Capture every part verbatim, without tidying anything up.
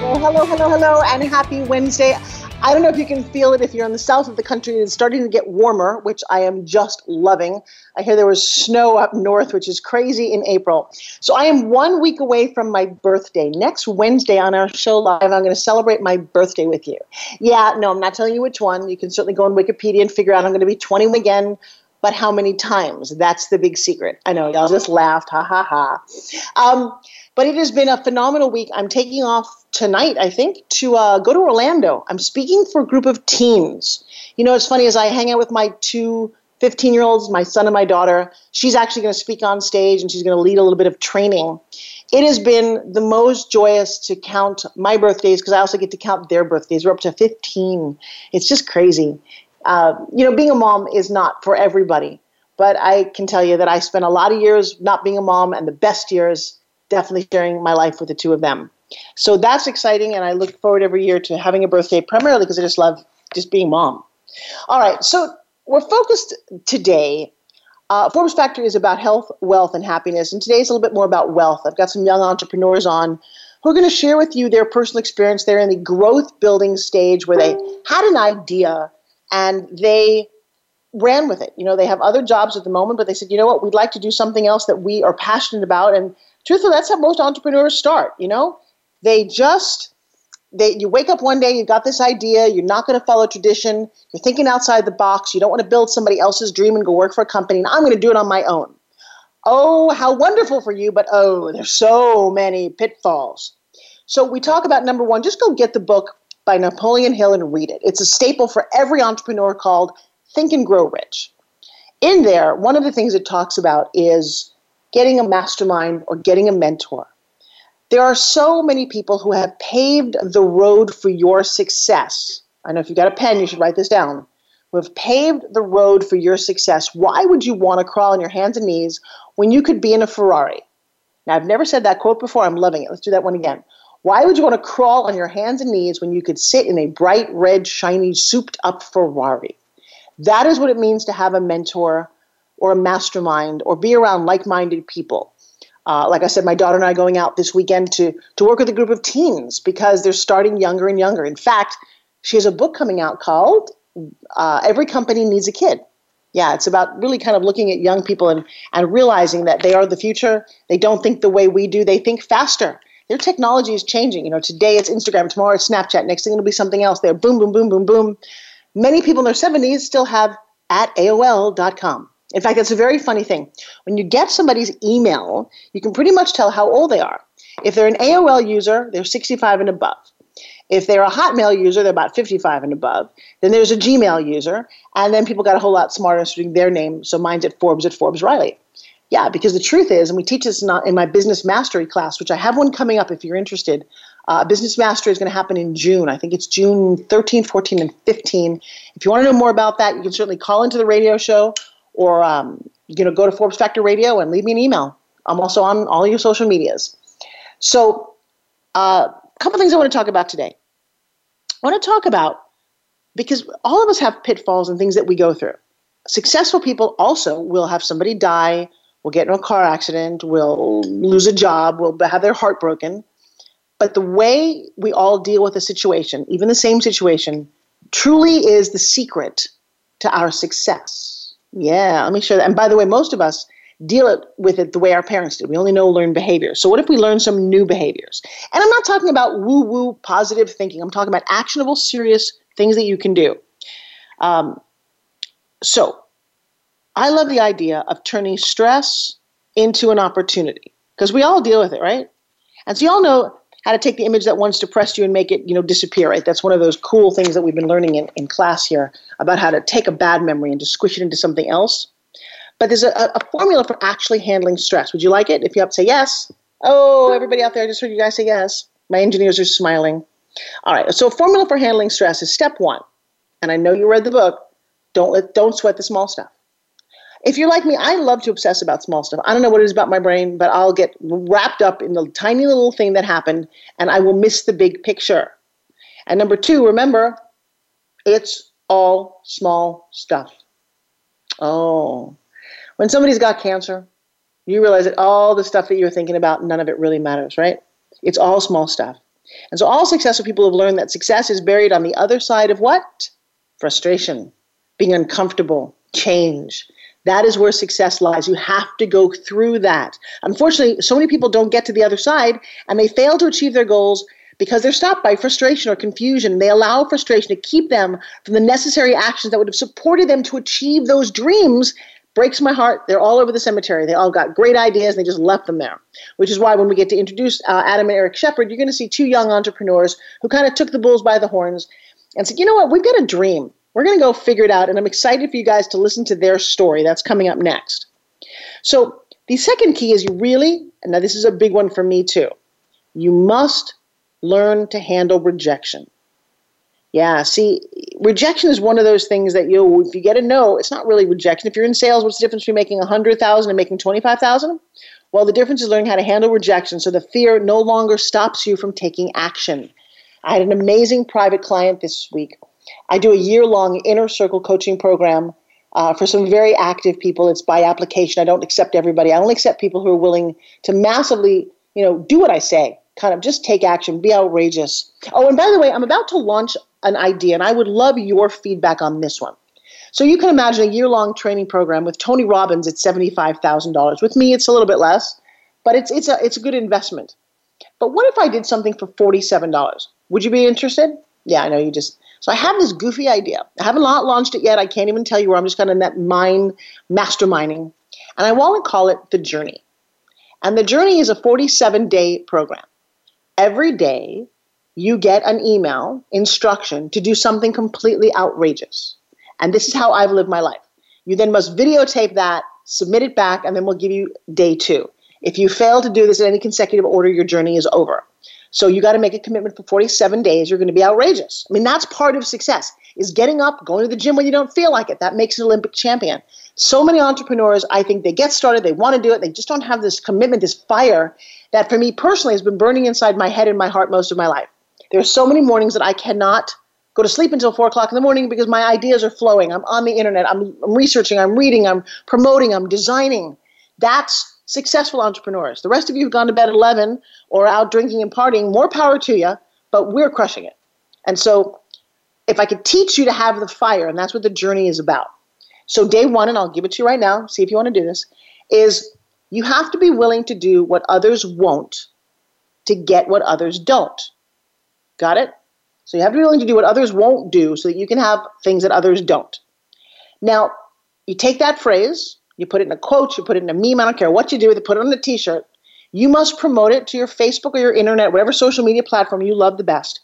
Well, hello, hello, hello, and happy Wednesday. I don't know if you can feel it if you're in the south of the country. It's starting to get warmer, which I am just loving. I hear there was snow up north, which is crazy in April. So I am one week away from my birthday. Next Wednesday on our show live, I'm going to celebrate my birthday with you. Yeah, no, I'm not telling you which one. You can certainly go on Wikipedia and figure out I'm going to be twenty-one again. But how many times? That's the big secret. I know, y'all just laughed. Ha, ha, ha. Um, but it has been a phenomenal week. I'm taking off tonight, I think, to uh, go to Orlando. I'm speaking for a group of teens. You know, it's funny, as I hang out with my two fifteen-year-olds, my son and my daughter, she's actually going to speak on stage, and she's going to lead a little bit of training. It has been the most joyous to count my birthdays, because I also get to count their birthdays. We're up to fifteen. It's just crazy. Uh, you know, being a mom is not for everybody, but I can tell you that I spent a lot of years not being a mom, and the best years definitely sharing my life with the two of them. So that's exciting, and I look forward every year to having a birthday, primarily because I just love just being mom. All right, so we're focused today. Uh, Forbes Factor is about health, wealth, and happiness, and today's a little bit more about wealth. I've got some young entrepreneurs on who are going to share with you their personal experience. They're in the growth-building stage where they had an idea, and they ran with it. You know, they have other jobs at the moment, but they said, you know what, we'd like to do something else that we are passionate about. And truthfully, that's how most entrepreneurs start. You know, they just, they you wake up one day, you've got this idea, you're not going to follow tradition, you're thinking outside the box, you don't want to build somebody else's dream and go work for a company, and I'm going to do it on my own. Oh, how wonderful for you, but oh, there's so many pitfalls. So we talk about number one, just go get the book by Napoleon Hill and read it. It's a staple for every entrepreneur, called Think and Grow Rich. In there, one of the things it talks about is getting a mastermind or getting a mentor. There are so many people who have paved the road for your success. I know if you've got a pen, you should write this down. Who have paved the road for your success. Why would you want to crawl on your hands and knees when you could be in a Ferrari? Now, I've never said that quote before. I'm loving it. Let's do that one again. Why would you want to crawl on your hands and knees when you could sit in a bright red, shiny, souped-up Ferrari? That is what it means to have a mentor or a mastermind or be around like-minded people. Uh, like I said, my daughter and I are going out this weekend to, to work with a group of teens because they're starting younger and younger. In fact, she has a book coming out called uh, Every Company Needs a Kid. Yeah, it's about really kind of looking at young people and, and realizing that they are the future. They don't think the way we do. They think faster. Their technology is changing. You know, today it's Instagram, tomorrow it's Snapchat, next thing it'll be something else. They're boom, boom, boom, boom, boom. Many people in their seventies still have at A O L dot com. In fact, that's a very funny thing. When you get somebody's email, you can pretty much tell how old they are. If they're an A O L user, they're sixty-five and above. If they're a Hotmail user, they're about fifty-five and above. Then there's a Gmail user, and then people got a whole lot smarter doing their name, so mine's at Forbes at Forbes Riley. Yeah, because the truth is, and we teach this in my business mastery class, which I have one coming up if you're interested. Uh, business mastery is going to happen in June. I think it's June thirteenth, fourteenth, and fifteenth. If you want to know more about that, you can certainly call into the radio show, or um, you know, go to Forbes Factor Radio and leave me an email. I'm also on all your social medias. So uh, a couple things I want to talk about today. I want to talk about, because all of us have pitfalls and things that we go through. Successful people also will have somebody die, we'll get in a car accident, we'll lose a job, we'll have their heart broken. But the way we all deal with a situation, even the same situation, truly is the secret to our success. Yeah, let me show that. And by the way, most of us deal it, with it the way our parents did. We only know learned behaviors. So what if we learn some new behaviors? And I'm not talking about woo-woo positive thinking. I'm talking about actionable, serious things that you can do. Um, so... I love the idea of turning stress into an opportunity, because we all deal with it, right? And so you all know how to take the image that once depressed you and make it, you know, disappear, right? That's one of those cool things that we've been learning in, in class here about how to take a bad memory and just squish it into something else. But there's a, a formula for actually handling stress. Would you like it? If you have to say yes. Oh, everybody out there, I just heard you guys say yes. My engineers are smiling. All right, so formula for handling stress is step one. And I know you read the book. Don't let, don't sweat the small stuff. If you're like me, I love to obsess about small stuff. I don't know what it is about my brain, but I'll get wrapped up in the tiny little thing that happened, and I will miss the big picture. And number two, remember, it's all small stuff. Oh, when somebody's got cancer, you realize that all the stuff that you're thinking about, none of it really matters, right? It's all small stuff. And so all successful people have learned that success is buried on the other side of what? Frustration, being uncomfortable, change. That is where success lies. You have to go through that. Unfortunately, so many people don't get to the other side, and they fail to achieve their goals because they're stopped by frustration or confusion. They allow frustration to keep them from the necessary actions that would have supported them to achieve those dreams. Breaks my heart. They're all over the cemetery. They all got great ideas, and they just left them there, which is why when we get to introduce uh, Adam and Eric Shepherd, you're going to see two young entrepreneurs who kind of took the bulls by the horns and said, you know what, we've got a dream. We're going to go figure it out, and I'm excited for you guys to listen to their story. That's coming up next. So the second key is you really, and now this is a big one for me too, you must learn to handle rejection. Yeah, see, rejection is one of those things that you, if you get a no, it's not really rejection. If you're in sales, what's the difference between making one hundred thousand dollars and making twenty-five thousand dollars? Well, the difference is learning how to handle rejection so the fear no longer stops you from taking action. I had an amazing private client this week. I do a year-long inner circle coaching program uh, for some very active people. It's by application. I don't accept everybody. I only accept people who are willing to massively, you know, do what I say, kind of just take action, be outrageous. Oh, and by the way, I'm about to launch an idea, and I would love your feedback on this one. So you can imagine a year-long training program with Tony Robbins at seventy-five thousand dollars. With me, it's a little bit less, but it's it's a it's a good investment. But what if I did something for forty-seven dollars? Would you be interested? Yeah, I know you just... So I have this goofy idea. I haven't launched it yet. I can't even tell you where. I'm just kind of in that mind masterminding. And I want to call it The Journey. And The Journey is a forty-seven day program. Every day you get an email instruction to do something completely outrageous. And this is how I've lived my life. You then must videotape that, submit it back, and then we'll give you day two. If you fail to do this in any consecutive order, your journey is over. So you got to make a commitment for forty-seven days. You're going to be outrageous. I mean, that's part of success, is getting up, going to the gym when you don't feel like it. That makes an Olympic champion. So many entrepreneurs, I think they get started, they want to do it, they just don't have this commitment, this fire that for me personally has been burning inside my head and my heart most of my life. There are so many mornings that I cannot go to sleep until four o'clock in the morning because my ideas are flowing. I'm on the internet, I'm, I'm researching, I'm reading, I'm promoting, I'm designing. That's successful entrepreneurs. The rest of you who've gone to bed at eleven or out drinking and partying, more power to you, but we're crushing it. And so if I could teach you to have the fire, and that's what The Journey is about. So day one, and I'll give it to you right now, see if you want to do this, is you have to be willing to do what others won't to get what others don't. Got it? So you have to be willing to do what others won't do so that you can have things that others don't. Now, you take that phrase, you put it in a quote, you put it in a meme, I don't care what you do with it, put it on a t-shirt. You must promote it to your Facebook or your internet, whatever social media platform you love the best,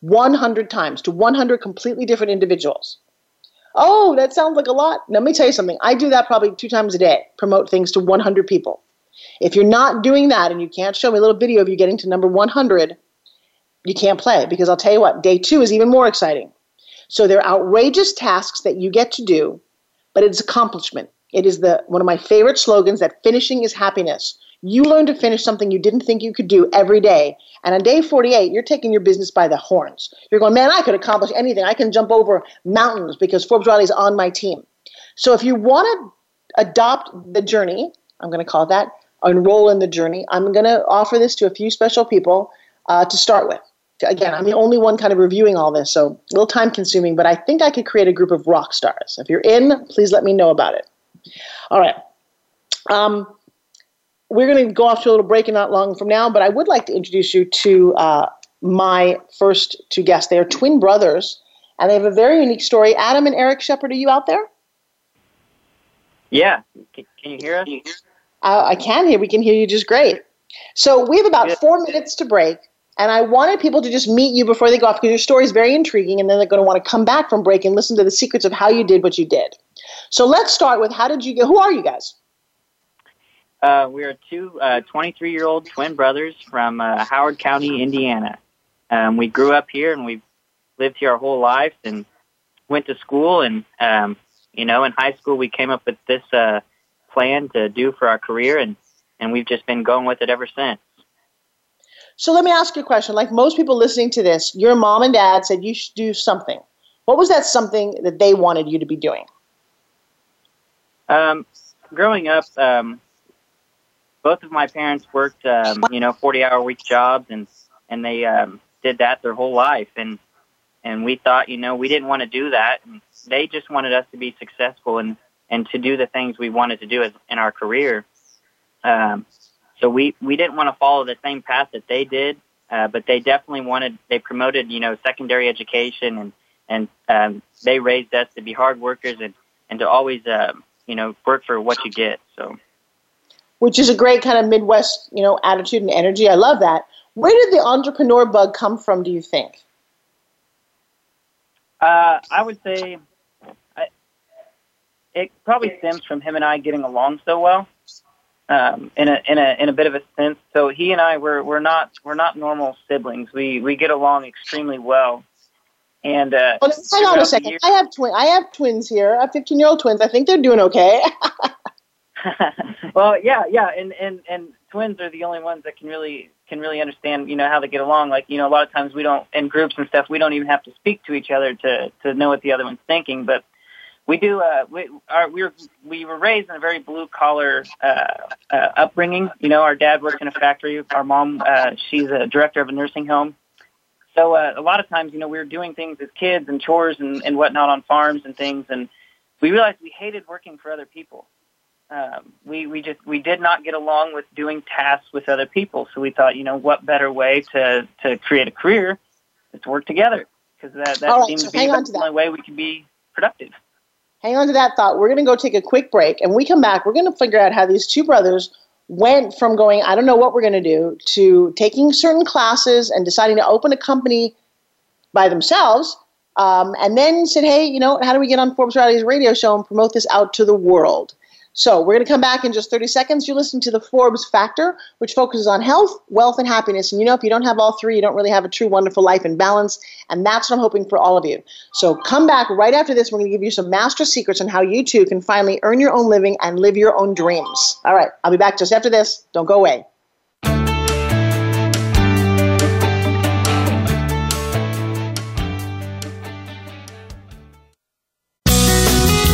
one hundred times to one hundred completely different individuals. Oh, that sounds like a lot. Now, let me tell you something. I do that probably two times a day, promote things to one hundred people. If you're not doing that and you can't show me a little video of you getting to number one hundred, you can't play, because I'll tell you what, day two is even more exciting. So they're outrageous tasks that you get to do, but it's accomplishment. It is the one of my favorite slogans that finishing is happiness. You learn to finish something you didn't think you could do every day. And on day forty-eight, you're taking your business by the horns. You're going, man, I could accomplish anything. I can jump over mountains because Forbes Riley is on my team. So if you want to adopt The Journey, I'm going to call that, enroll in The Journey. I'm going to offer this to a few special people uh, to start with. Again, I'm the only one kind of reviewing all this, so a little time consuming, but I think I could create a group of rock stars. If you're in, please let me know about it. All right. Um, we're going to go off to a little break and not long from now, but I would like to introduce you to uh, my first two guests. They are twin brothers, and they have a very unique story. Adam and Eric Shepherd, are you out there? Yeah. Can, can you hear us? Uh, I can hear. We can hear you just great. So we have about Good. four minutes to break, and I wanted people to just meet you before they go off because your story is very intriguing, and then they're going to want to come back from break and listen to the secrets of how you did what you did. So let's start with how did you get, who are you guys? Uh, we are two uh, twenty-three-year-old twin brothers from uh, Howard County, Indiana. Um, we grew up here, and we've lived here our whole lives and went to school. And, um, you know, in high school, we came up with this uh, plan to do for our career, and, and we've just been going with it ever since. So let me ask you a question. Like most people listening to this, your mom and dad said you should do something. What was that something that they wanted you to be doing? Um, growing up, um, both of my parents worked, um, you know, forty-hour-week jobs, and and they um, did that their whole life. And and we thought, you know, we didn't want to do that. And they just wanted us to be successful and, and to do the things we wanted to do as, in our career. Um, so we, we didn't want to follow the same path that they did, uh, but they definitely wanted, they promoted, you know, secondary education, and, and um, they raised us to be hard workers and, and to always, uh, you know, work for what you get. So, which is a great kind of Midwest, you know, attitude and energy. I love that. Where did the entrepreneur bug come from, do you think? Uh, I would say I, it probably stems from him and I getting along so well, um, in a in a in a bit of a sense. So he and I we're we're not we're not normal siblings. We we get along extremely well. And uh, well, hang on a second. Years, I have twin. I have twins here. I have fifteen-year-old twins. I think they're doing okay. Well, yeah, yeah, and, and, and twins are the only ones that can really can really understand, you know, how they get along. Like, you know, a lot of times we don't, in groups and stuff, we don't even have to speak to each other to, to know what the other one's thinking. But we do. Uh, we are we were we were raised in a very blue collar uh, uh, upbringing. You know, our dad worked in a factory. Our mom, uh, she's a director of a nursing home. So uh, a lot of times, you know, we were doing things as kids and chores and, and whatnot on farms and things, and we realized we hated working for other people. Um, we, we just, we did not get along with doing tasks with other people. So we thought, you know, what better way to, to create a career is to work together, because that, that right, seems so to be the only way we can be productive. Hang on to that thought. We're going to go take a quick break, and when we come back, we're going to figure out how these two brothers went from going, I don't know what we're going to do, to taking certain classes and deciding to open a company by themselves. Um, and then said, hey, you know, how do we get on Forbes Riley's radio show and promote this out to the world? So we're going to come back in just thirty seconds. You're listening to The Forbes Factor, which focuses on health, wealth, and happiness. And you know, if you don't have all three, you don't really have a true, wonderful life and balance. And that's what I'm hoping for all of you. So come back right after this. We're going to give you some master secrets on how you too can finally earn your own living and live your own dreams. All right. I'll be back just after this. Don't go away.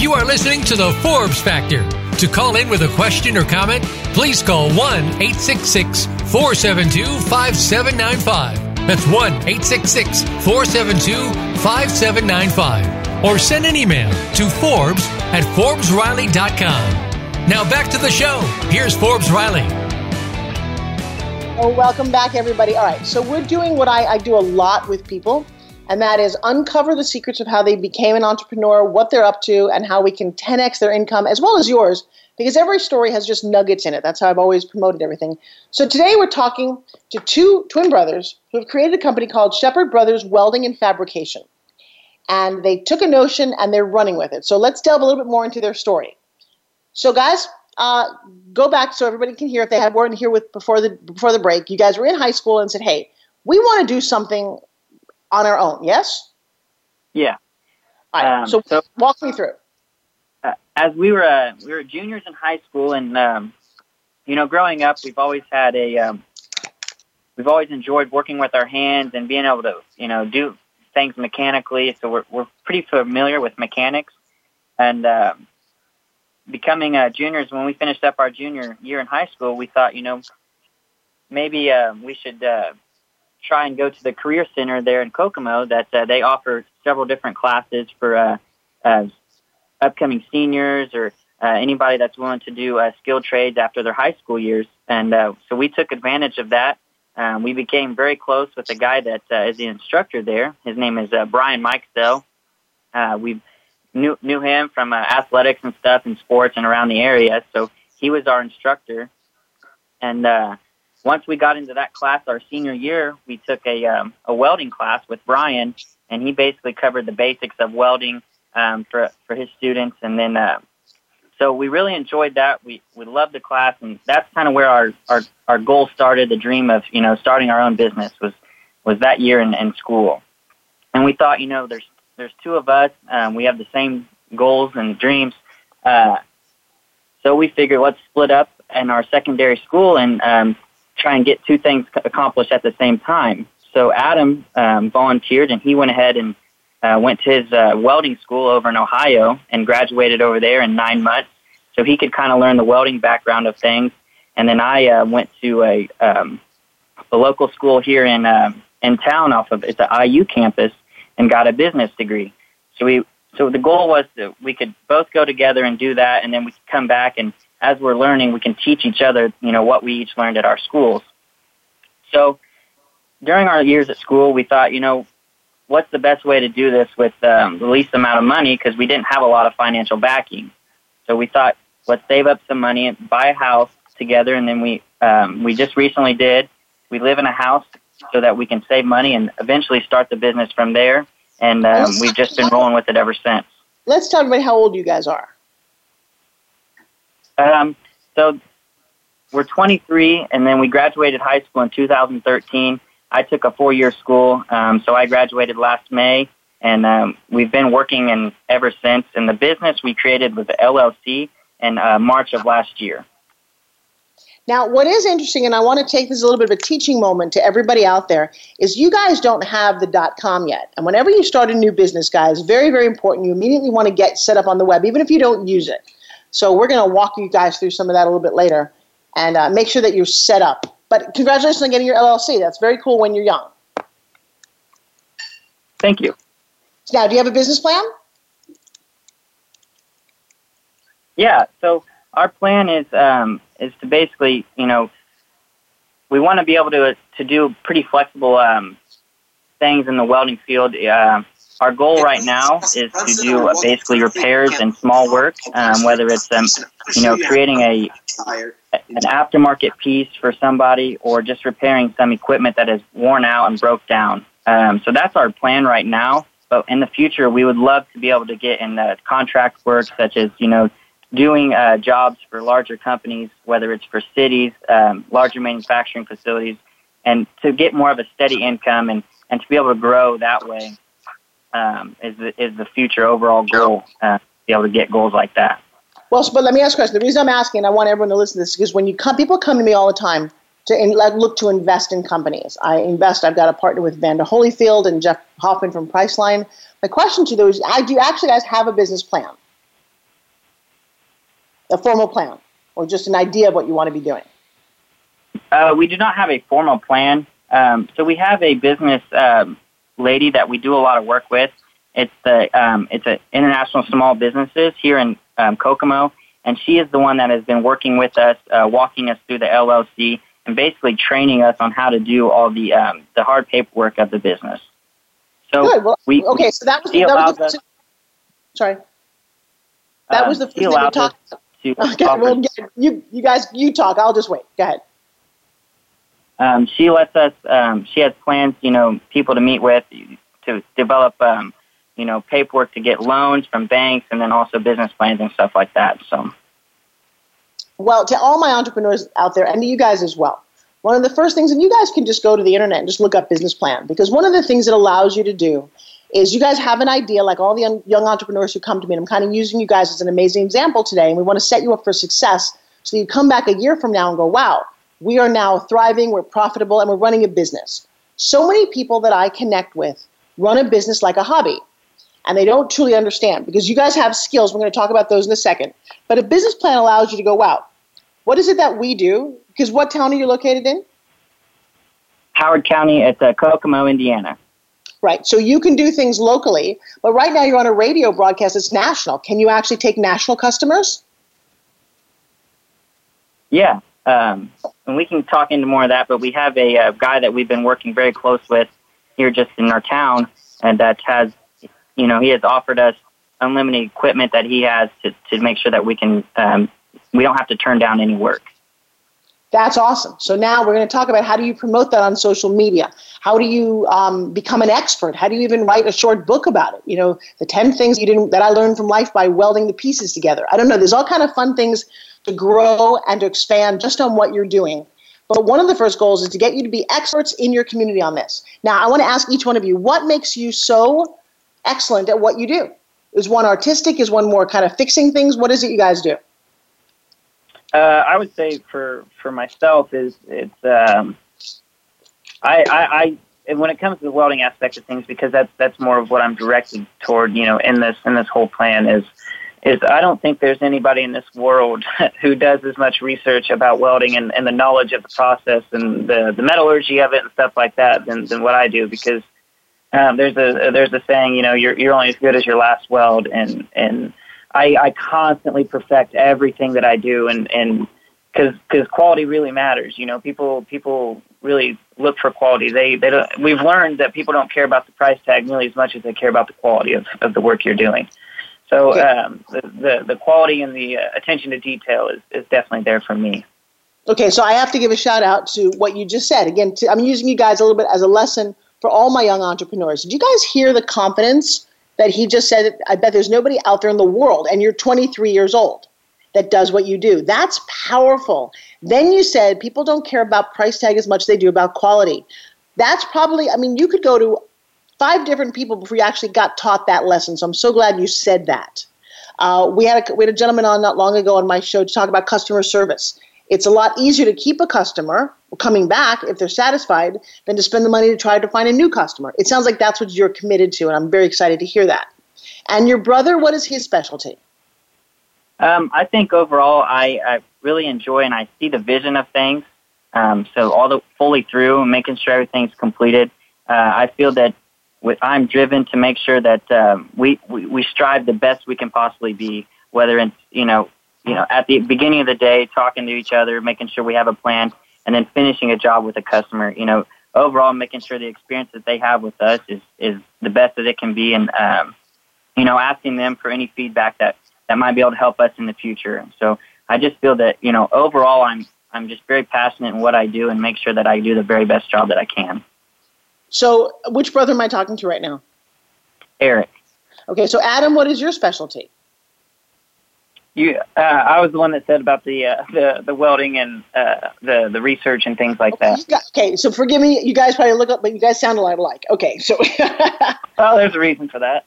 You are listening to The Forbes Factor. To call in with a question or comment, please call one eight six six, four seven two, five seven nine five. That's one eight six six, four seven two, five seven nine five. Or send an email to Forbes at Forbes Riley dot com. Now back to the show. Here's Forbes Riley. Oh, welcome back, everybody. All right, so we're doing what I, I do a lot with people, and that is uncover the secrets of how they became an entrepreneur, what they're up to, and how we can ten X their income as well as yours, because every story has just nuggets in it. That's how I've always promoted everything. So today we're talking to two twin brothers who have created a company called Shepherd Brothers Welding and Fabrication. And they took a notion and they're running with it. So let's delve a little bit more into their story. So guys, uh, go back so everybody can hear if they had weren't here with before the before the break. You guys were in high school and said, hey, we want to do something on our own, yes? Yeah. All right, um, so, so walk me through. Uh, as we were uh, we were juniors in high school, and um, you know, growing up, we've always had a um, we've always enjoyed working with our hands and being able to, you know, do things mechanically. So we're we're pretty familiar with mechanics, and uh, becoming uh, juniors, when we finished up our junior year in high school, we thought, you know, maybe uh, we should uh, try and go to the career center there in Kokomo. That uh, they offer several different classes for Uh, uh, upcoming seniors or uh, anybody that's willing to do uh, skilled trades after their high school years. And uh, so we took advantage of that. Um, we became very close with the guy that uh, is the instructor there. His name is uh, Brian Mikesell. Uh, we knew, knew him from uh, athletics and stuff and sports and around the area. So he was our instructor. And uh, once we got into that class our senior year, we took a, um, a welding class with Brian, and he basically covered the basics of welding Um, for for his students, and then uh, so we really enjoyed that. We we loved the class, and that's kind of where our, our, our goal started. The dream of you know starting our own business was was that year in, in school, and we thought you know there's there's two of us, um, we have the same goals and dreams, uh, so we figured let's split up in our secondary school and um, try and get two things accomplished at the same time. So Adam um, volunteered, and he went ahead and Uh, went to his uh, welding school over in Ohio and graduated over there in nine months, so he could kind of learn the welding background of things. And then I uh, went to a um, a local school here in uh, in town off of it's the I U campus and got a business degree. So we so the goal was that we could both go together and do that, and then we could come back and as we're learning, we can teach each other you know what we each learned at our schools. So during our years at school, we thought you know. what's the best way to do this with um, the least amount of money, because we didn't have a lot of financial backing. So we thought, let's save up some money and buy a house together, and then we um, we just recently did. We live in a house so that we can save money and eventually start the business from there, and um, we've just been rolling with it ever since. Let's talk about how old you guys are. Um, so we're twenty-three, and then we graduated high school in two thousand thirteen. I took a four-year school, um, so I graduated last May, and um, we've been working in ever since. And the business we created was the L L C in uh, March of last year. Now, what is interesting, and I want to take this a little bit of a teaching moment to everybody out there, is you guys don't have the dot-com yet. And whenever you start a new business, guys, very, very important, you immediately want to get set up on the web, even if you don't use it. So we're going to walk you guys through some of that a little bit later and uh, make sure that you're set up. But congratulations on getting your L L C. That's very cool when you're young. Thank you. Now, do you have a business plan? Yeah. So our plan is um, is to basically, you know, we want to be able to to do pretty flexible um, things in the welding field. Uh, our goal right now is to do uh, basically repairs and small work, um, whether it's um, you know creating a an aftermarket piece for somebody or just repairing some equipment that is worn out and broke down. Um, so that's our plan right now. But in the future, we would love to be able to get in the contract work, such as, you know, doing uh, jobs for larger companies, whether it's for cities, um, larger manufacturing facilities, and to get more of a steady income and, and to be able to grow that way um, is, the, is the future overall goal, uh, to be able to get goals like that. Well, but let me ask a question. The reason I'm asking, and I want everyone to listen to this, because when you come, people come to me all the time to in, look to invest in companies. I invest. I've got a partner with Evander Holyfield and Jeff Hoffman from Priceline. My question to those: I, do you actually guys have a business plan, a formal plan, or just an idea of what you want to be doing? Uh, we do not have a formal plan. Um, so we have a business um, lady that we do a lot of work with. It's the um, it's an international small businesses here in um, Kokomo, and she is the one that has been working with us, uh, walking us through the L L C, and basically training us on how to do all the um, the hard paperwork of the business. So Good. Well, we, okay, so that was, that was the first, us, sorry. That um, was the first thing we talked about. Okay, well, you, you guys, you talk. I'll just wait. Go ahead. Um, she lets us, um, she has plans, you know, people to meet with to develop, um, you know, paperwork to get loans from banks and then also business plans and stuff like that. So, well, to all my entrepreneurs out there and to you guys as well, one of the first things, and you guys can just go to the internet and just look up business plan, because one of the things it allows you to do is you guys have an idea, like all the un- young entrepreneurs who come to me, and I'm kind of using you guys as an amazing example today, and we want to set you up for success so you come back a year from now and go, wow, we are now thriving, we're profitable, and we're running a business. So many people that I connect with run a business like a hobby, and they don't truly understand, because you guys have skills. We're going to talk about those in a second. But a business plan allows you to go, wow, what is it that we do? Because what town are you located in? Howard County at uh, Kokomo, Indiana. Right. So you can do things locally, but right now you're on a radio broadcast that's national. Can you actually take national customers? Yeah. Um, and we can talk into more of that, but we have a, a guy that we've been working very close with here just in our town, and that has, you know, he has offered us unlimited equipment that he has to, to make sure that we can, um, we don't have to turn down any work. That's awesome. So now we're going to talk about how do you promote that on social media? How do you um, become an expert? How do you even write a short book about it? You know, the ten things you didn't that I learned from life by welding the pieces together. I don't know. There's all kind of fun things to grow and to expand just on what you're doing. But one of the first goals is to get you to be experts in your community on this. Now, I want to ask each one of you, what makes you so excellent at what you do? Is one artistic? Is one more kind of fixing things? What is it you guys do? Uh, I would say for, for myself is it's um, I, I I when it comes to the welding aspect of things, because that's that's more of what I'm directed toward, you know, in this in this whole plan is is I don't think there's anybody in this world who does as much research about welding and, and the knowledge of the process and the, the metallurgy of it and stuff like that than, than what I do, because um, there's a there's a saying, you know, you're you're only as good as your last weld, and and I, I constantly perfect everything that I do, and and because because quality really matters. You know, people people really look for quality. They they don't, we've learned that people don't care about the price tag nearly as much as they care about the quality of, of the work you're doing. So um, the, the the quality and the uh, attention to detail is, is definitely there for me. Okay, so I have to give a shout out to what you just said. Again, to, I'm using you guys a little bit as a lesson for all my young entrepreneurs. Did you guys hear the confidence that he just said? I bet there's nobody out there in the world, and you're twenty-three years old, that does what you do. That's powerful. Then you said people don't care about price tag as much as they do about quality. That's probably, I mean, you could go to five different people before you actually got taught that lesson, so I'm so glad you said that. Uh, we had a, we had a gentleman on not long ago on my show to talk about customer service. It's a lot easier to keep a customer coming back if they're satisfied than to spend the money to try to find a new customer. It sounds like that's what you're committed to, and I'm very excited to hear that. And your brother, what is his specialty? Um, I think overall I, I really enjoy and I see the vision of things, um, so all the fully through and making sure everything's completed. Uh, I feel that with, I'm driven to make sure that um, we, we, we strive the best we can possibly be, whether it's, you know, You know, at the beginning of the day, talking to each other, making sure we have a plan, and then finishing a job with a customer. You know, overall, making sure the experience that they have with us is, is the best that it can be, and um, you know, asking them for any feedback that, that might be able to help us in the future. So I just feel that, you know, overall, I'm I'm just very passionate in what I do and make sure that I do the very best job that I can. So, which brother am I talking to right now? Eric. Okay, so Adam, what is your specialty? You, uh, I was the one that said about the uh, the, the welding and uh, the the research and things like okay, that. Got, okay, so forgive me, you guys probably look up, but you guys sound a lot alike. Okay, so well, there's a reason for that.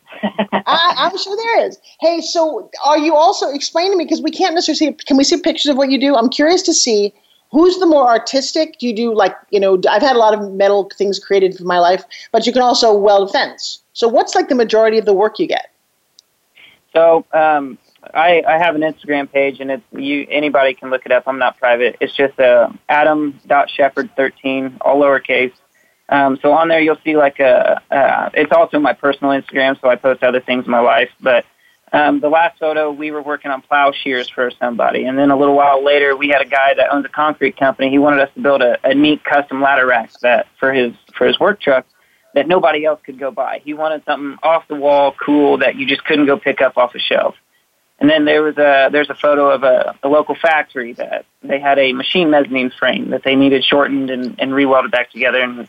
I, I'm sure there is. Hey, so are you also explain to me, because we can't necessarily see, can we see pictures of what you do? I'm curious to see who's the more artistic. Do you do like you know? I've had a lot of metal things created for my life, but you can also weld fence. So what's like the majority of the work you get? So. Um, I, I have an Instagram page, and it's you. Anybody can look it up. I'm not private. It's just uh, adam dot shepherd thirteen, all lowercase. Um, so on there, you'll see like a. Uh, it's also my personal Instagram, so I post other things in my life. But um, the last photo, we were working on plow shears for somebody, and then a little while later, we had a guy that owns a concrete company. He wanted us to build a, a neat custom ladder rack that for his for his work truck. that nobody else could go buy. He wanted something off the wall, cool, that you just couldn't go pick up off a shelf. And then there was a there's a photo of a, a local factory that they had a machine mezzanine frame that they needed shortened and, and rewelded back together, and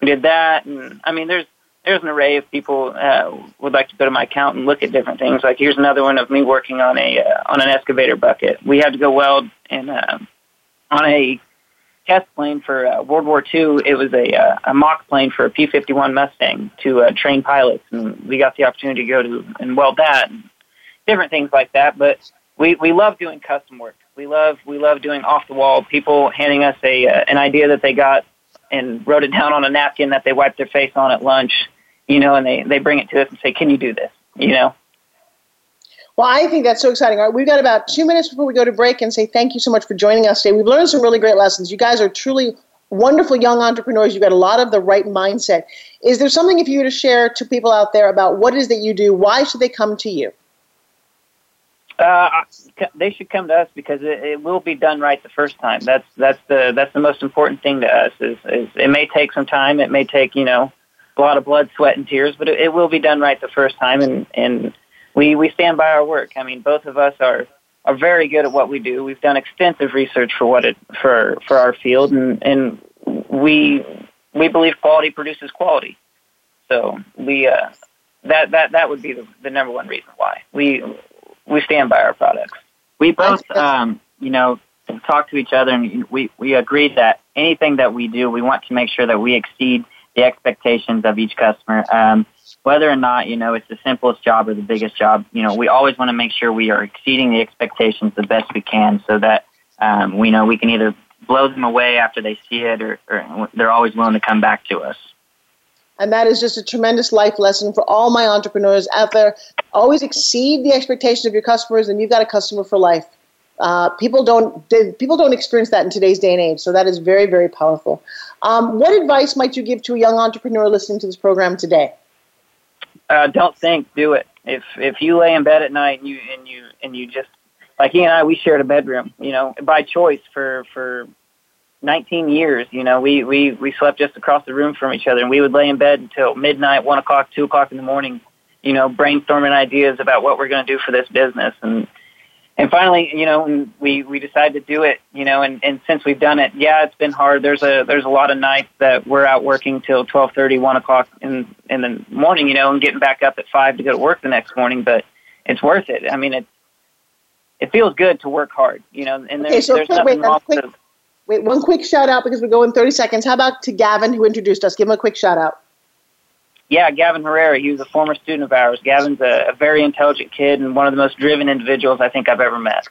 we did that. And I mean, there's there's an array of people uh, would like to go to my account and look at different things. Like here's another one of me working on a uh, on an excavator bucket. We had to go weld and uh, on a test plane for uh, World War Two. It was a uh, a mock plane for a P fifty-one Mustang to uh, train pilots, and we got the opportunity to go to and weld that. And, different things like that, but we, we love doing custom work. We love we love doing off the wall. People handing us a uh, an idea that they got and wrote it down on a napkin that they wiped their face on at lunch, you know, and they, they bring it to us and say, "Can you do this?" You know. Well, I think that's so exciting. All right, we've got about two minutes before we go to break, and say thank you so much for joining us today. We've learned some really great lessons. You guys are truly wonderful young entrepreneurs. You've got a lot of the right mindset. Is there something if you were to share to people out there about what it is that you do? Why should they come to you? Uh, they should come to us because it, it will be done right the first time. That's that's the that's the most important thing to us. Is, is it may take some time. It may take you know a lot of blood, sweat, and tears, but it, it will be done right the first time. And, and we we stand by our work. I mean, both of us are, are very good at what we do. We've done extensive research for what it for for our field, and, and we we believe quality produces quality. So we uh, that that that would be the, the number one reason why we. We stand by our products. We both, um, you know, talk to each other, and we, we agree that anything that we do, we want to make sure that we exceed the expectations of each customer. Um, whether or not, you know, it's the simplest job or the biggest job, you know, we always want to make sure we are exceeding the expectations the best we can so that, um, we know we can either blow them away after they see it or, or they're always willing to come back to us. And that is just a tremendous life lesson for all my entrepreneurs out there. Always exceed the expectations of your customers, and you've got a customer for life. Uh, people don't they, people don't experience that in today's day and age, so that is very, very powerful. Um, what advice might you give to a young entrepreneur listening to this program today? Uh, don't think, do it. If if you lay in bed at night and you and you and you just like he and I, we shared a bedroom, you know, by choice for for. nineteen years, you know, we, we, we slept just across the room from each other, and we would lay in bed until midnight, one o'clock, two o'clock in the morning, you know, brainstorming ideas about what we're going to do for this business. And and finally, you know, we, we decided to do it, you know, and, and since we've done it, yeah, it's been hard. There's a there's a lot of nights that we're out working till twelve thirty, one o'clock in, in the morning, you know, and getting back up at five to go to work the next morning, but it's worth it. I mean, it, it feels good to work hard, you know, and there's, okay, so there's wait, nothing wait, wrong with it. Wait, one quick shout-out because we go in thirty seconds. How about to Gavin, who introduced us? Give him a quick shout-out. Yeah, Gavin Herrera. He was a former student of ours. Gavin's a, a very intelligent kid and one of the most driven individuals I think I've ever met.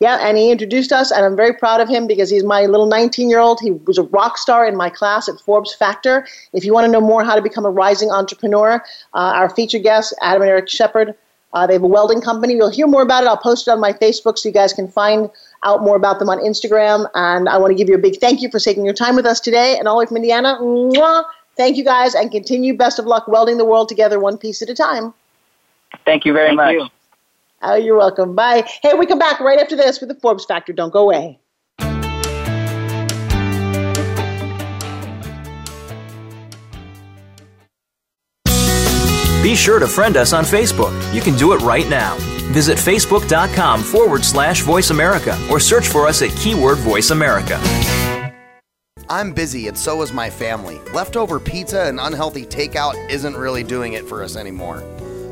Yeah, and he introduced us, and I'm very proud of him because he's my little nineteen-year-old. He was a rock star in my class at Forbes Factor. If you want to know more how to become a rising entrepreneur, uh, our featured guests, Adam and Eric Shepherd, Uh, they have a welding company. You'll hear more about it. I'll post it on my Facebook so you guys can find out more about them on Instagram. And I want to give you a big thank you for taking your time with us today. And all the way from Indiana, mwah, thank you guys, and continue. Best of luck welding the world together one piece at a time. Thank you very thank much. You. Oh, you're welcome. Bye. Hey, we come back right after this with the Forbes Factor. Don't go away. Be sure to friend us on Facebook. You can do it right now. Visit Facebook.com forward slash Voice America or search for us at keyword Voice America. I'm busy and so is my family. Leftover pizza and unhealthy takeout isn't really doing it for us anymore.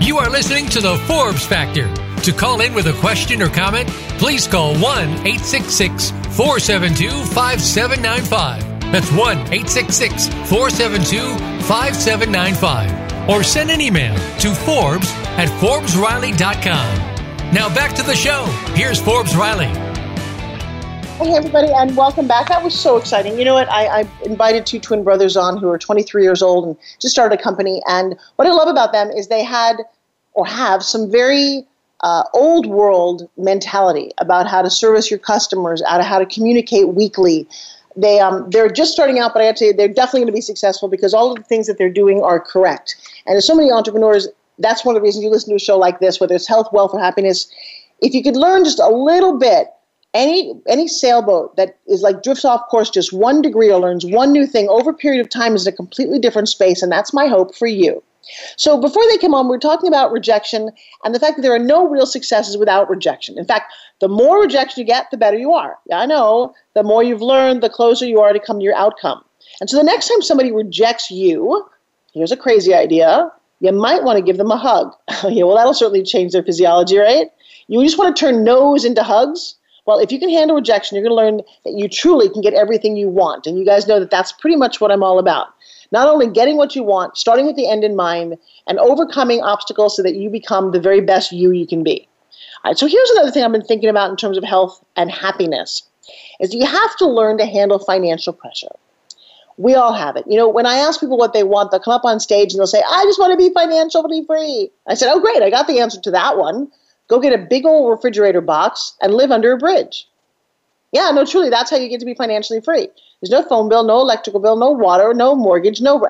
You are listening to The Forbes Factor. To call in with a question or comment, please call one eight six six, four seven two, five seven nine five. That's one eight six six, four seven two, five seven nine five. Or send an email to Forbes at Forbes Riley dot com. Now back to the show. Here's Forbes Riley. Hey, everybody, and welcome back. That was so exciting. You know what? I, I invited two twin brothers on who are twenty-three years old and just started a company. And what I love about them is they had or have some very uh, old world mentality about how to service your customers, out of how to communicate weekly. They, um, they're just starting out, but I have to say they're definitely going to be successful because all of the things that they're doing are correct. And there's so many entrepreneurs. That's one of the reasons you listen to a show like this, whether it's health, wealth, or happiness. If you could learn just a little bit, Any any sailboat that is like drifts off course just one degree or learns one new thing over a period of time is in a completely different space, and that's my hope for you. So before they came on, we were talking about rejection and the fact that there are no real successes without rejection. In fact, the more rejection you get, the better you are. Yeah, I know. The more you've learned, the closer you are to come to your outcome. And so the next time somebody rejects you, here's a crazy idea, you might want to give them a hug. Yeah, well, that'll certainly change their physiology, right? You just want to turn no's into hugs. Well, if you can handle rejection, you're going to learn that you truly can get everything you want. And you guys know that that's pretty much what I'm all about. Not only getting what you want, starting with the end in mind, and overcoming obstacles so that you become the very best you you can be. All right, so here's another thing I've been thinking about in terms of health and happiness, is you have to learn to handle financial pressure. We all have it. You know, when I ask people what they want, they'll come up on stage and they'll say, I just want to be financially free. I said, oh, great, I got the answer to that one. Go get a big old refrigerator box and live under a bridge. Yeah, no, truly, that's how you get to be financially free. There's no phone bill, no electrical bill, no water, no mortgage, no...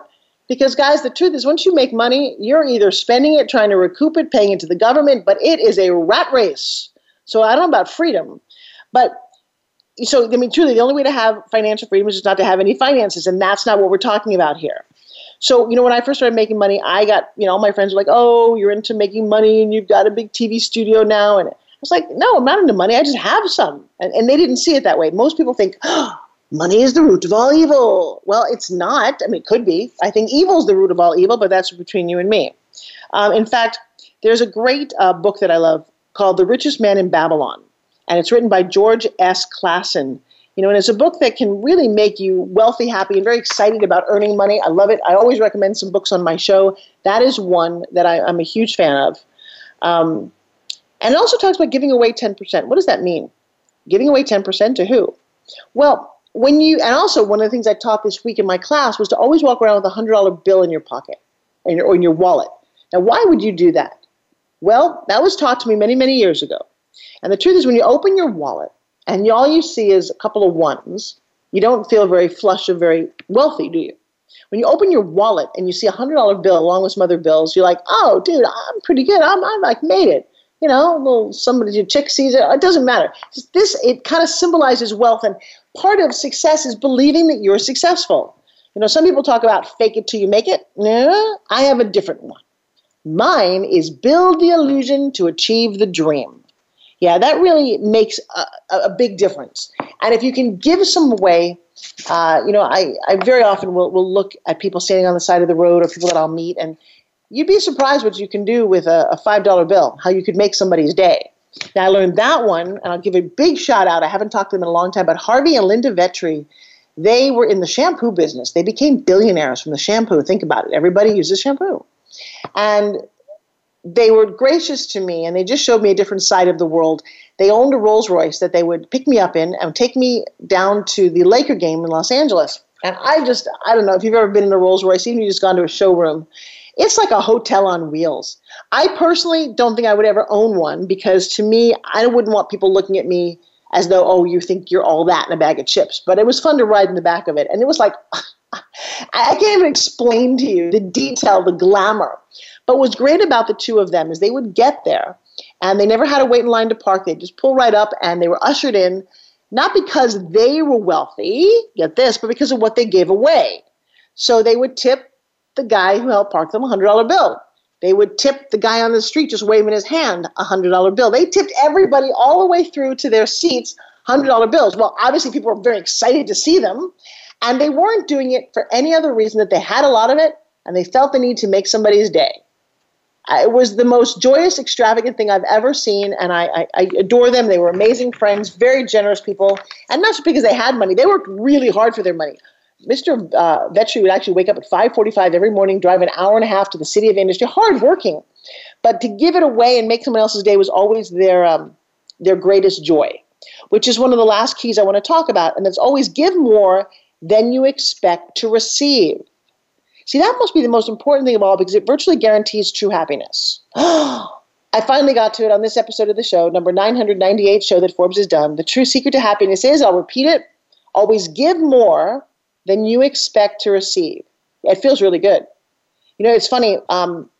Because, guys, the truth is once you make money, you're either spending it, trying to recoup it, paying it to the government, but it is a rat race. So I don't know about freedom. But, so, I mean, truly, the only way to have financial freedom is just not to have any finances, and that's not what we're talking about here. So, you know, when I first started making money, I got, you know, all my friends were like, oh, you're into making money and you've got a big T V studio now. And I was like, no, I'm not into money. I just have some. And, and they didn't see it that way. Most people think, oh, money is the root of all evil. Well, it's not. I mean, it could be. I think evil is the root of all evil, but that's between you and me. Um, in fact, there's a great uh, book that I love called The Richest Man in Babylon. And it's written by George S. Clason. You know, and it's a book that can really make you wealthy, happy, and very excited about earning money. I love it. I always recommend some books on my show. That is one that I, I'm a huge fan of. Um, and it also talks about giving away ten percent. What does that mean? Giving away ten percent to who? Well, when you, and also one of the things I taught this week in my class was to always walk around with a one hundred dollar bill in your pocket or in your, or in your wallet. Now, why would you do that? Well, that was taught to me many, many years ago. And the truth is when you open your wallet, and all you see is a couple of ones, you don't feel very flush or very wealthy, do you? When you open your wallet and you see a one hundred dollar bill along with some other bills, you're like, oh, dude, I'm pretty good. I'm, I'm like made it. You know, a little somebody, your chick sees it. It doesn't matter. This, it kind of symbolizes wealth. And part of success is believing that you're successful. You know, some people talk about fake it till you make it. No, I have a different one. Mine is build the illusion to achieve the dream. Yeah, that really makes a, a big difference. And if you can give some away, uh, you know, I, I very often will, will look at people standing on the side of the road or people that I'll meet, and you'd be surprised what you can do with a, a five dollar bill, how you could make somebody's day. Now, I learned that one, and I'll give a big shout out. I haven't talked to them in a long time, but Harvey and Linda Vetri, they were in the shampoo business. They became billionaires from the shampoo. Think about it. Everybody uses shampoo. And they were gracious to me, and they just showed me a different side of the world. They owned a Rolls Royce that they would pick me up in and take me down to the Laker game in Los Angeles. And I just, I don't know if you've ever been in a Rolls Royce, even if you've just gone to a showroom, it's like a hotel on wheels. I personally don't think I would ever own one because, to me, I wouldn't want people looking at me as though, oh, you think you're all that in a bag of chips. But it was fun to ride in the back of it. And it was like, I can't even explain to you the detail, the glamour. But what's great about the two of them is they would get there and they never had to wait in line to park. They just pull right up and they were ushered in, not because they were wealthy, get this, but because of what they gave away. So they would tip the guy who helped park them a one hundred dollar bill. They would tip the guy on the street just waving his hand a one hundred dollar bill. They tipped everybody all the way through to their seats one hundred dollar bills. Well, obviously people were very excited to see them, and they weren't doing it for any other reason that they had a lot of it and they felt the need to make somebody's day. It was the most joyous, extravagant thing I've ever seen, and I, I, I adore them. They were amazing friends, very generous people, and not just because they had money. They worked really hard for their money. Mister Uh, Vetri would actually wake up at five forty-five every morning, drive an hour and a half to the city of industry, hard working. But to give it away and make someone else's day was always their um, their greatest joy, which is one of the last keys I want to talk about. And that's always give more than you expect to receive. See, that must be the most important thing of all because it virtually guarantees true happiness. I finally got to it on this episode of the show, number nine hundred ninety-eight show that Forbes has done. The true secret to happiness is, I'll repeat it, always give more than you expect to receive. It feels really good. You know, it's funny. Um,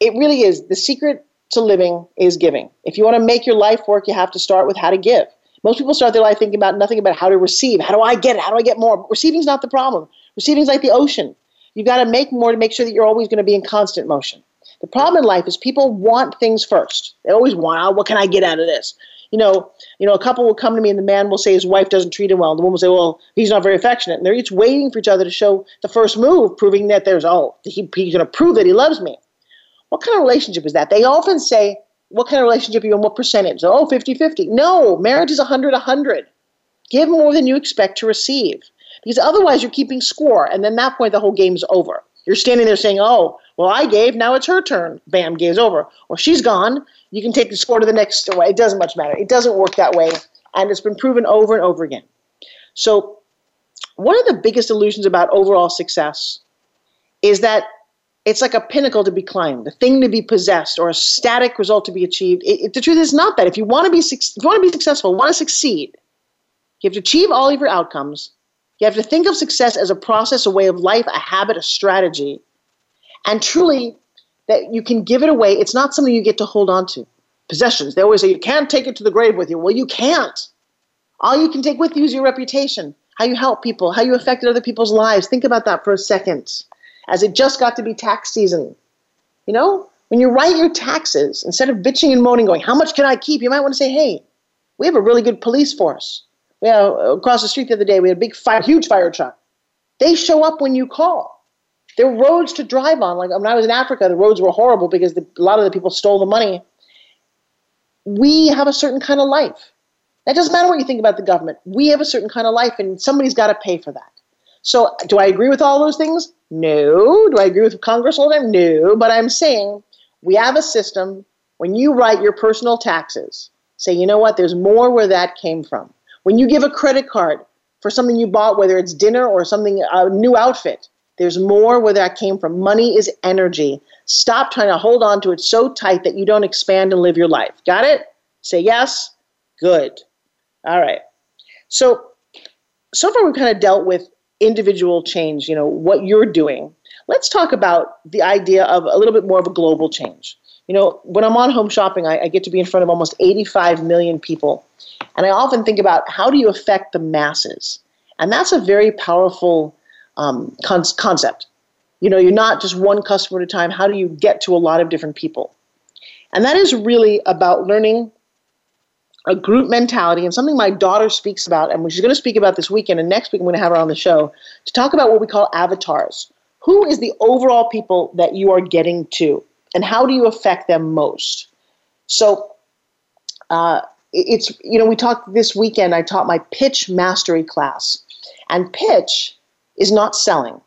it really is. The secret to living is giving. If you want to make your life work, you have to start with how to give. Most people start their life thinking about nothing about how to receive. How do I get it? How do I get more? But receiving's not the problem. Receiving's like the ocean. You've got to make more to make sure that you're always going to be in constant motion. The problem in life is people want things first. They always want, oh, what can I get out of this? You know, you know, a couple will come to me and the man will say his wife doesn't treat him well. And the woman will say, well, he's not very affectionate. And they're each waiting for each other to show the first move, proving that there's, oh, he, he's going to prove that he loves me. What kind of relationship is that? They often say, what kind of relationship are you in? What percentage? Oh, fifty-fifty. No, marriage is one hundred one hundred. Give more than you expect to receive. Because otherwise you're keeping score. And then at that point, the whole game's over. You're standing there saying, oh, well, I gave, now it's her turn. Bam, game's over. Or she's gone. You can take the score to the next away. It doesn't much matter. It doesn't work that way. And it's been proven over and over again. So one of the biggest illusions about overall success is that it's like a pinnacle to be climbed, a thing to be possessed, or a static result to be achieved. It, it, the truth is not that. If you want to be, if you want to be successful, want to succeed, you have to achieve all of your outcomes. You have to think of success as a process, a way of life, a habit, a strategy. And truly, that you can give it away. It's not something you get to hold on to. Possessions, they always say, you can't take it to the grave with you. Well, you can't. All you can take with you is your reputation, how you help people, how you affected other people's lives. Think about that for a second, as it just got to be tax season. You know, when you write your taxes, instead of bitching and moaning, going, how much can I keep? You might want to say, hey, we have a really good police force. You know, across the street the other day, we had a big fire, huge fire truck. They show up when you call. There are roads to drive on. Like when I was in Africa, the roads were horrible because the, a lot of the people stole the money. We have a certain kind of life. That doesn't matter what you think about the government. We have a certain kind of life, and somebody's got to pay for that. So do I agree with all those things? No. Do I agree with Congress all the time? No. But I'm saying we have a system. When you write your personal taxes, say, you know what, there's more where that came from. When you give a credit card for something you bought, whether it's dinner or something, a new outfit, there's more where that came from. Money is energy. Stop trying to hold on to it so tight that you don't expand and live your life. Got it? Say yes. Good. All right. So, so far we've kind of dealt with individual change, you know, what you're doing. Let's talk about the idea of a little bit more of a global change. You know, when I'm on Home Shopping, I, I get to be in front of almost eighty-five million people. And I often think about, how do you affect the masses? And that's a very powerful um, con- concept. You know, you're not just one customer at a time. How do you get to a lot of different people? And that is really about learning a group mentality, and something my daughter speaks about, and she's going to speak about this weekend, and next week I'm going to have her on the show, to talk about what we call avatars. who is the overall people that you are getting to, and how do you affect them most? So uh, it's, you know, we talked this weekend, I taught my pitch mastery class, and pitch is not selling.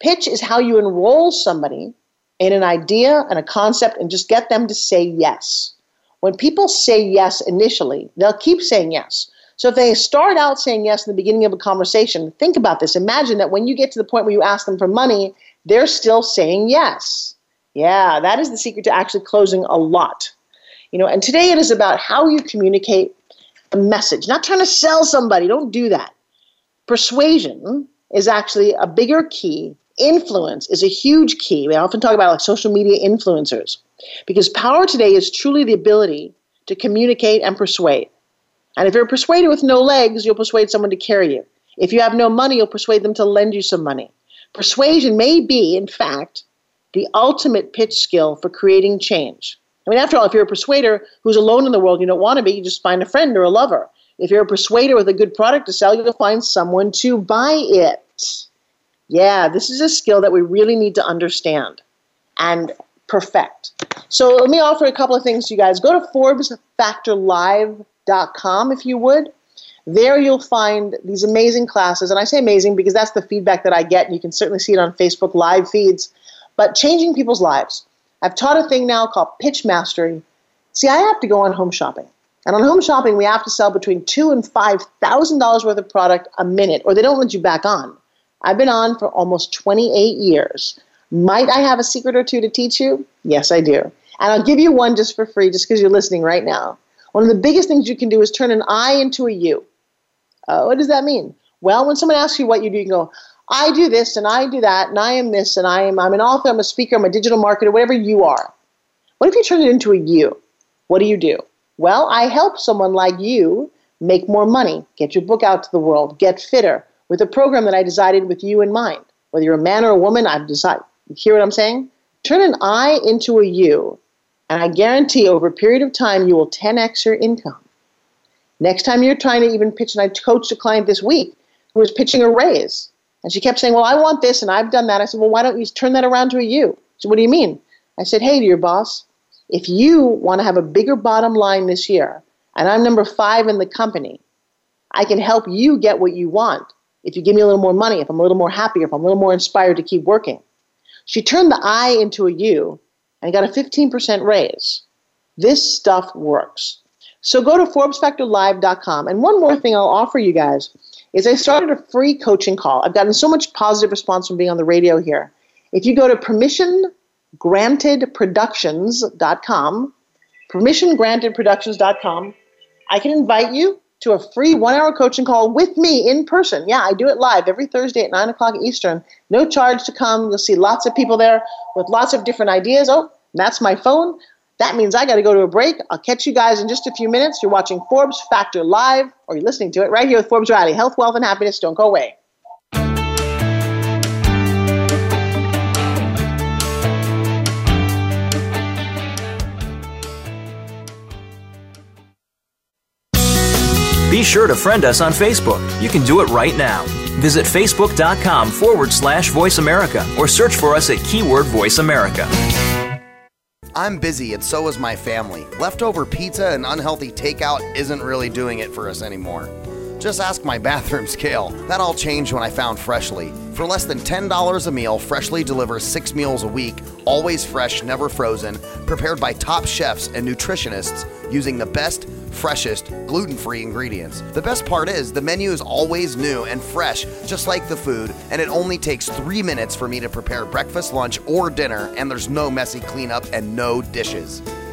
Pitch is how you enroll somebody in an idea and a concept and just get them to say yes. When people say yes initially, they'll keep saying yes. So if they start out saying yes in the beginning of a conversation, think about this. Imagine that when you get to the point where you ask them for money, they're still saying yes. Yeah, that is the secret to actually closing a lot. You know, and today it is about how you communicate a message, not trying to sell somebody. Don't do that. Persuasion is actually a bigger key. Influence is a huge key. We often talk about like social media influencers, because power today is truly the ability to communicate and persuade. And if you're persuaded with no legs, you'll persuade someone to carry you. If you have no money, you'll persuade them to lend you some money. Persuasion may be, in fact, the ultimate pitch skill for creating change. I mean, after all, if you're a persuader who's alone in the world, you don't want to be, you just find a friend or a lover. If you're a persuader with a good product to sell, you'll find someone to buy it. Yeah, this is a skill that we really need to understand and perfect. So let me offer a couple of things to you guys. Go to Forbes Factor Live dot com if you would. There you'll find these amazing classes, and I say amazing because that's the feedback that I get, and you can certainly see it on Facebook live feeds, but changing people's lives. I've taught a thing now called pitch mastery. See, I have to go on home shopping, and on home shopping we have to sell between two thousand dollars and five thousand dollars worth of product a minute, or they don't let you back on. I've been on for almost twenty-eight years. Might I have a secret or two to teach you? Yes, I do. And I'll give you one just for free, just because you're listening right now. One of the biggest things you can do is turn an I into a you. Uh, what does that mean? Well, when someone asks you what you do, you can go, I do this, and I do that, and I am this, and I am, I'm an author, I'm a speaker, I'm a digital marketer, whatever you are. What if you turn it into a you? What do you do? Well, I help someone like you make more money, get your book out to the world, get fitter, with a program that I decided with you in mind. Whether you're a man or a woman, I've decided. You hear what I'm saying? Turn an I into a you, and I guarantee over a period of time you will ten x your income. Next time you're trying to even pitch, and I coached a client this week who was pitching a raise, and she kept saying, well, I want this, and I've done that. I said, well, why don't you turn that around to a you? She said, what do you mean? I said, hey, to your boss, if you want to have a bigger bottom line this year, and I'm number five in the company, I can help you get what you want. If you give me a little more money, if I'm a little more happier, if I'm a little more inspired to keep working. She turned the I into a you and got a fifteen percent raise. This stuff works. So go to Forbes Factor Live dot com. And one more thing I'll offer you guys is I started a free coaching call. I've gotten so much positive response from being on the radio here. If you go to permission granted productions dot com, permission granted productions dot com, I can invite you to a free one-hour coaching call with me in person. Yeah, I do it live every Thursday at nine o'clock Eastern. No charge to come. You'll see lots of people there with lots of different ideas. Oh, that's my phone. That means I got to go to a break. I'll catch you guys in just a few minutes. You're watching Forbes Factor Live, or you're listening to it right here with Forbes Riley. Health, wealth, and happiness. Don't go away. Be sure to friend us on Facebook. You can do it right now. Visit Facebook.com forward slash Voice America or search for us at keyword Voice America. I'm busy and so is my family. Leftover pizza and unhealthy takeout isn't really doing it for us anymore. Just ask my bathroom scale. That all changed when I found Freshly. For less than ten dollars a meal, Freshly delivers six meals a week, always fresh, never frozen, prepared by top chefs and nutritionists using the best, freshest, gluten-free ingredients. The best part is the menu is always new and fresh, just like the food, and it only takes three minutes for me to prepare breakfast, lunch, or dinner, and there's no messy cleanup and no dishes.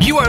You are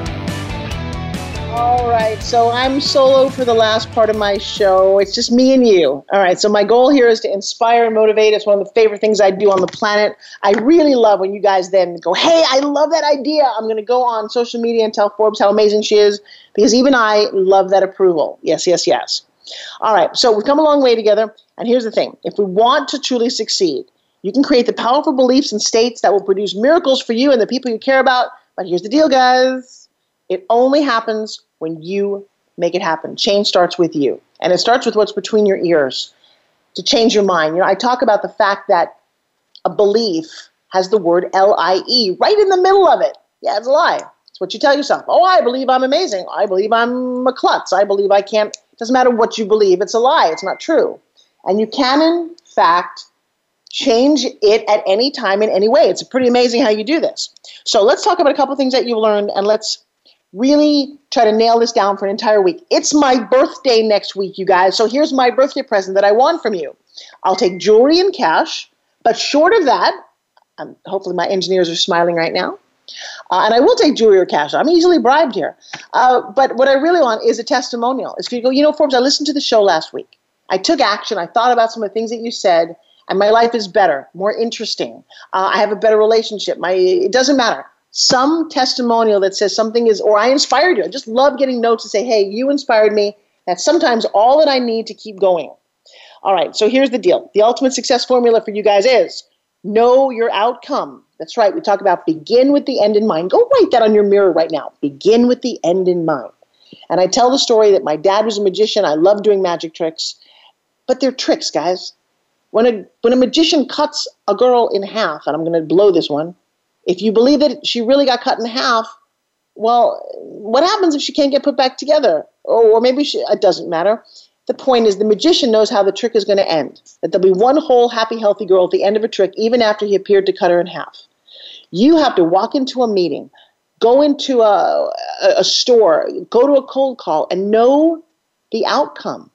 All right, so I'm solo for the last part of my show. It's just me and you. All right, so my goal here is to inspire and motivate. It's one of the favorite things I do on the planet. I really love when you guys then go, hey, I love that idea. I'm going to go on social media and tell Forbes how amazing she is, because even I love that approval. Yes, yes, yes. All right, so we've come a long way together, and here's the thing. If we want to truly succeed, you can create the powerful beliefs and states that will produce miracles for you and the people you care about. But here's the deal, guys. It only happens when you make it happen. Change starts with you. And it starts with what's between your ears to change your mind. You know, I talk about the fact that a belief has the word L I E right in the middle of it. Yeah, it's a lie. It's what you tell yourself. Oh, I believe I'm amazing. I believe I'm a klutz. I believe I can't. It doesn't matter what you believe. It's a lie. It's not true. And you can, in fact, change it at any time in any way. It's pretty amazing how you do this. So let's talk about a couple things that you've learned, and let's really try to nail this down for an entire week. It's my birthday next week, you guys. So here's my birthday present that I want from you. I'll take jewelry and cash, but short of that, um, hopefully my engineers are smiling right now, uh, and I will take jewelry or cash. I'm easily bribed here. Uh, but what I really want is a testimonial. It's going to go, you know, Forbes, I listened to the show last week. I took action. I thought about some of the things that you said, and my life is better, more interesting. Uh, I have a better relationship. My It doesn't matter. Some testimonial that says something is, or I inspired you. I just love getting notes to say, hey, you inspired me. That's sometimes all that I need to keep going. All right, so here's the deal. The ultimate success formula for you guys is know your outcome. That's right. We talk about begin with the end in mind. Go write that on your mirror right now. Begin with the end in mind. And I tell the story that my dad was a magician. I love doing magic tricks, but they're tricks, guys. When a, when a magician cuts a girl in half, and I'm going to blow this one, if you believe that she really got cut in half, well, what happens if she can't get put back together? Or, or maybe she, it doesn't matter. The point is the magician knows how the trick is going to end, that there'll be one whole, happy, healthy girl at the end of a trick, even after he appeared to cut her in half. You have to walk into a meeting, go into a, a store, go to a cold call, and know the outcome.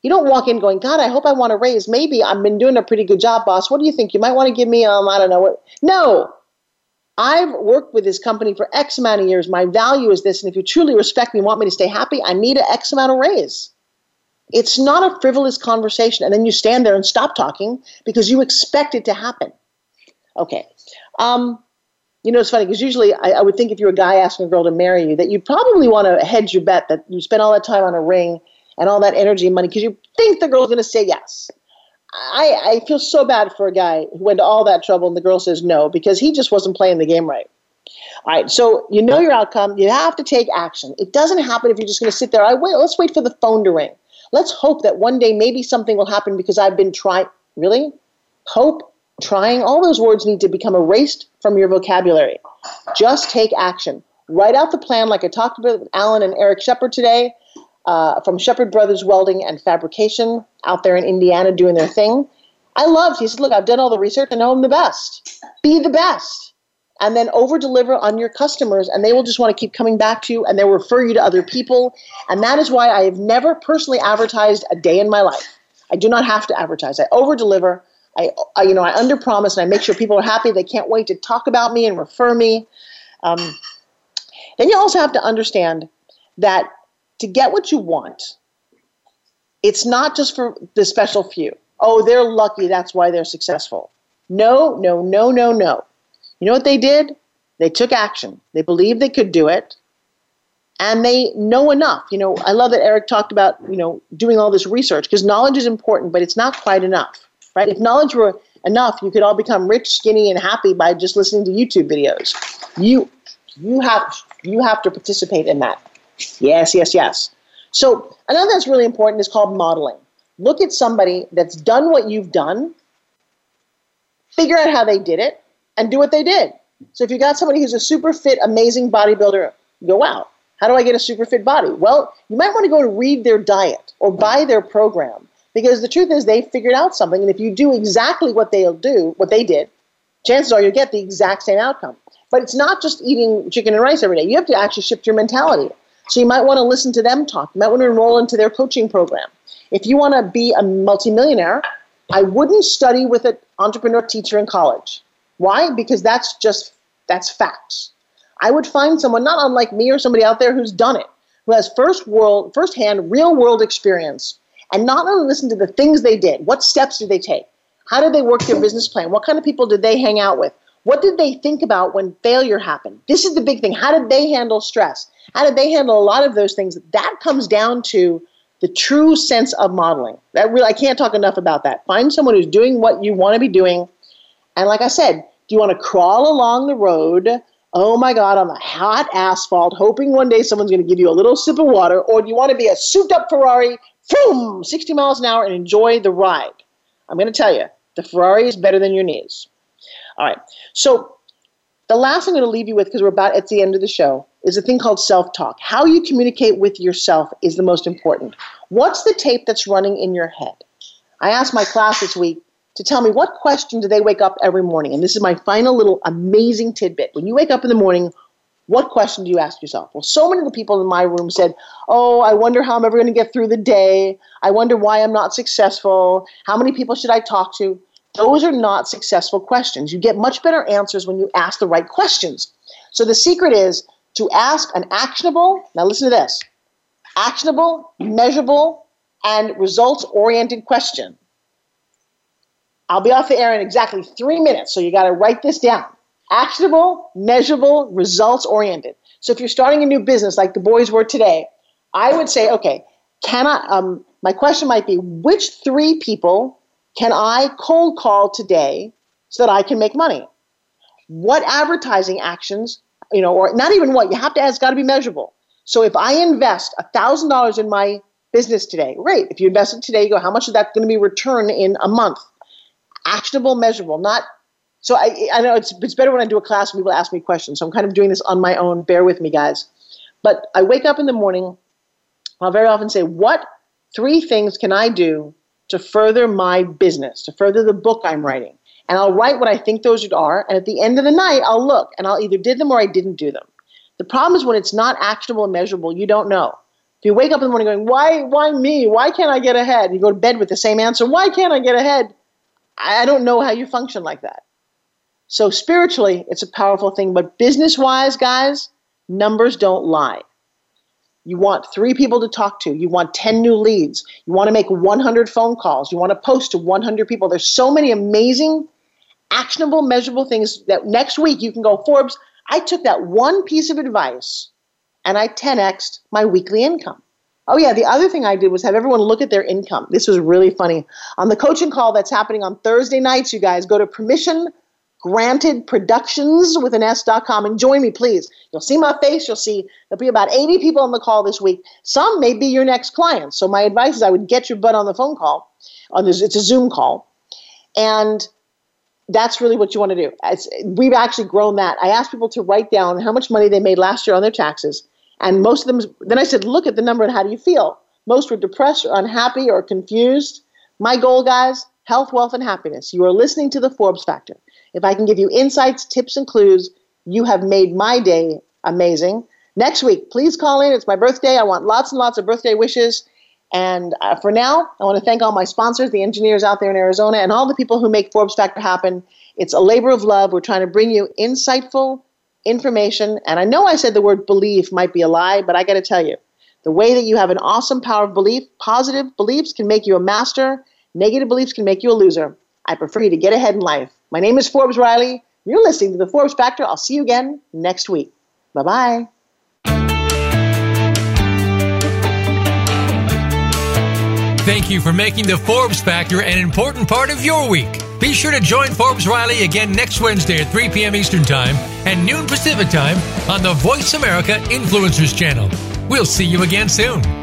You don't walk in going, God, I hope I want a raise. Maybe I've been doing a pretty good job, boss. What do you think? You might want to give me, um, I don't know what. No. I've worked with this company for X amount of years. My value is this. And if you truly respect me and want me to stay happy, I need an X amount of raise. It's not a frivolous conversation. And then you stand there and stop talking because you expect it to happen. Okay. Um, you know, it's funny because usually I, I would think if you're a guy asking a girl to marry you that you'd probably want to hedge your bet that you spend all that time on a ring and all that energy and money because you think the girl's going to say yes. I, I feel so bad for a guy who went to all that trouble and the girl says no because he just wasn't playing the game right. All right, so you know your outcome. You have to take action. It doesn't happen if you're just going to sit there. I wait. Let's wait for the phone to ring. Let's hope that one day maybe something will happen because I've been trying. Really? Hope, trying, all those words need to become erased from your vocabulary. Just take action. Write out the plan like I talked about with Alan and Eric Shepherd today. Uh, from Shepherd Brothers Welding and Fabrication out there in Indiana doing their thing. I loved, he said, look, I've done all the research. I know I'm the best. Be the best. And then over-deliver on your customers, and they will just want to keep coming back to you, and they'll refer you to other people. And that is why I have never personally advertised a day in my life. I do not have to advertise. I over-deliver. I, I you know, I under-promise, and I make sure people are happy. They can't wait to talk about me and refer me. Um, then you also have to understand that to get what you want, it's not just for the special few. Oh, they're lucky. That's why they're successful. No, no, no, no, no. You know what they did? They took action. They believed they could do it. And they know enough. You know, I love that Eric talked about, you know, doing all this research, because knowledge is important, but it's not quite enough, right? If knowledge were enough, you could all become rich, skinny, and happy by just listening to YouTube videos. You, you have, you have to participate in that. Yes, yes, yes. So another that's really important is called modeling. Look at somebody that's done what you've done, figure out how they did it, and do what they did. So if you got somebody who's a super fit, amazing bodybuilder, you go, wow, how do I get a super fit body? Well, you might want to go to read their diet or buy their program, because the truth is they figured out something. And if you do exactly what they'll do, what they did, chances are you'll get the exact same outcome. But it's not just eating chicken and rice every day. You have to actually shift your mentality. So you might want to listen to them talk. You might want to enroll into their coaching program. If you want to be a multimillionaire, I wouldn't study with an entrepreneur teacher in college. Why? Because that's just, that's facts. I would find someone not unlike me or somebody out there who's done it, who has first world, firsthand real world experience, and not only listen to the things they did. What steps did they take? How did they work their business plan? What kind of people did they hang out with? What did they think about when failure happened? This is the big thing. How did they handle stress? How did they handle a lot of those things? That comes down to the true sense of modeling. That really, I can't talk enough about that. Find someone who's doing what you want to be doing. And like I said, do you want to crawl along the road, oh my God, on the hot asphalt, hoping one day someone's going to give you a little sip of water? Or do you want to be a souped-up Ferrari, boom, sixty miles an hour, and enjoy the ride? I'm going to tell you, the Ferrari is better than your knees. All right, so the last thing I'm going to leave you with, because we're about at the end of the show, is a thing called self-talk. How you communicate with yourself is the most important. What's the tape that's running in your head? I asked my class this week to tell me what question do they wake up every morning. And this is my final little amazing tidbit. When you wake up in the morning, what question do you ask yourself? Well, so many of the people in my room said, oh, I wonder how I'm ever going to get through the day. I wonder why I'm not successful. How many people should I talk to? Those are not successful questions. You get much better answers when you ask the right questions. So the secret is to ask an actionable, now listen to this, actionable, measurable, and results-oriented question. I'll be off the air in exactly three minutes, so you got to write this down. Actionable, measurable, results-oriented. So if you're starting a new business like the boys were today, I would say, okay, can I, um, my question might be, which three people can I cold call today so that I can make money? What advertising actions, you know, or not even what, you have to ask, got to be measurable. So if I invest one thousand dollars in my business today, great. If you invest it today, you go, how much is that going to be returned in a month? Actionable, measurable, not, so I I know it's it's better when I do a class and people ask me questions, so I'm kind of doing this on my own, bear with me guys. But I wake up in the morning, I'll very often say, what three things can I do to further my business, to further the book I'm writing? And I'll write what I think those are, and at the end of the night, I'll look, and I'll either did them or I didn't do them. The problem is when it's not actionable and measurable, you don't know. If you wake up in the morning going, why, why me? Why can't I get ahead? And you go to bed with the same answer, why can't I get ahead? I don't know how you function like that. So spiritually, it's a powerful thing. But business-wise, guys, numbers don't lie. You want three people to talk to. You want ten new leads. You want to make one hundred phone calls. You want to post to one hundred people. There's so many amazing, actionable, measurable things that next week you can go, Forbes, I took that one piece of advice and I ten X'd my weekly income. Oh, yeah, the other thing I did was have everyone look at their income. This was really funny. On the coaching call that's happening on Thursday nights, you guys, go to permission granted productions dot com and join me, please. You'll see my face. You'll see there'll be about eighty people on the call this week. Some may be your next client. So my advice is I would get your butt on the phone call. On this, it's a Zoom call. And that's really what you want to do. It's, we've actually grown that. I asked people to write down how much money they made last year on their taxes. And most of them, then I said, look at the number and how do you feel? Most were depressed or unhappy or confused. My goal, guys, health, wealth, and happiness. You are listening to The Forbes Factor. If I can give you insights, tips, and clues, you have made my day amazing. Next week, please call in. It's my birthday. I want lots and lots of birthday wishes. And uh, for now, I want to thank all my sponsors, the engineers out there in Arizona, and all the people who make Forbes Factor happen. It's a labor of love. We're trying to bring you insightful information. And I know I said the word belief might be a lie, but I got to tell you, the way that you have an awesome power of belief, positive beliefs can make you a master. Negative beliefs can make you a loser. I prefer you to get ahead in life. My name is Forbes Riley. You're listening to The Forbes Factor. I'll see you again next week. Bye-bye. Thank you for making The Forbes Factor an important part of your week. Be sure to join Forbes Riley again next Wednesday at three p.m. Eastern Time and noon Pacific Time on the Voice America Influencers Channel. We'll see you again soon.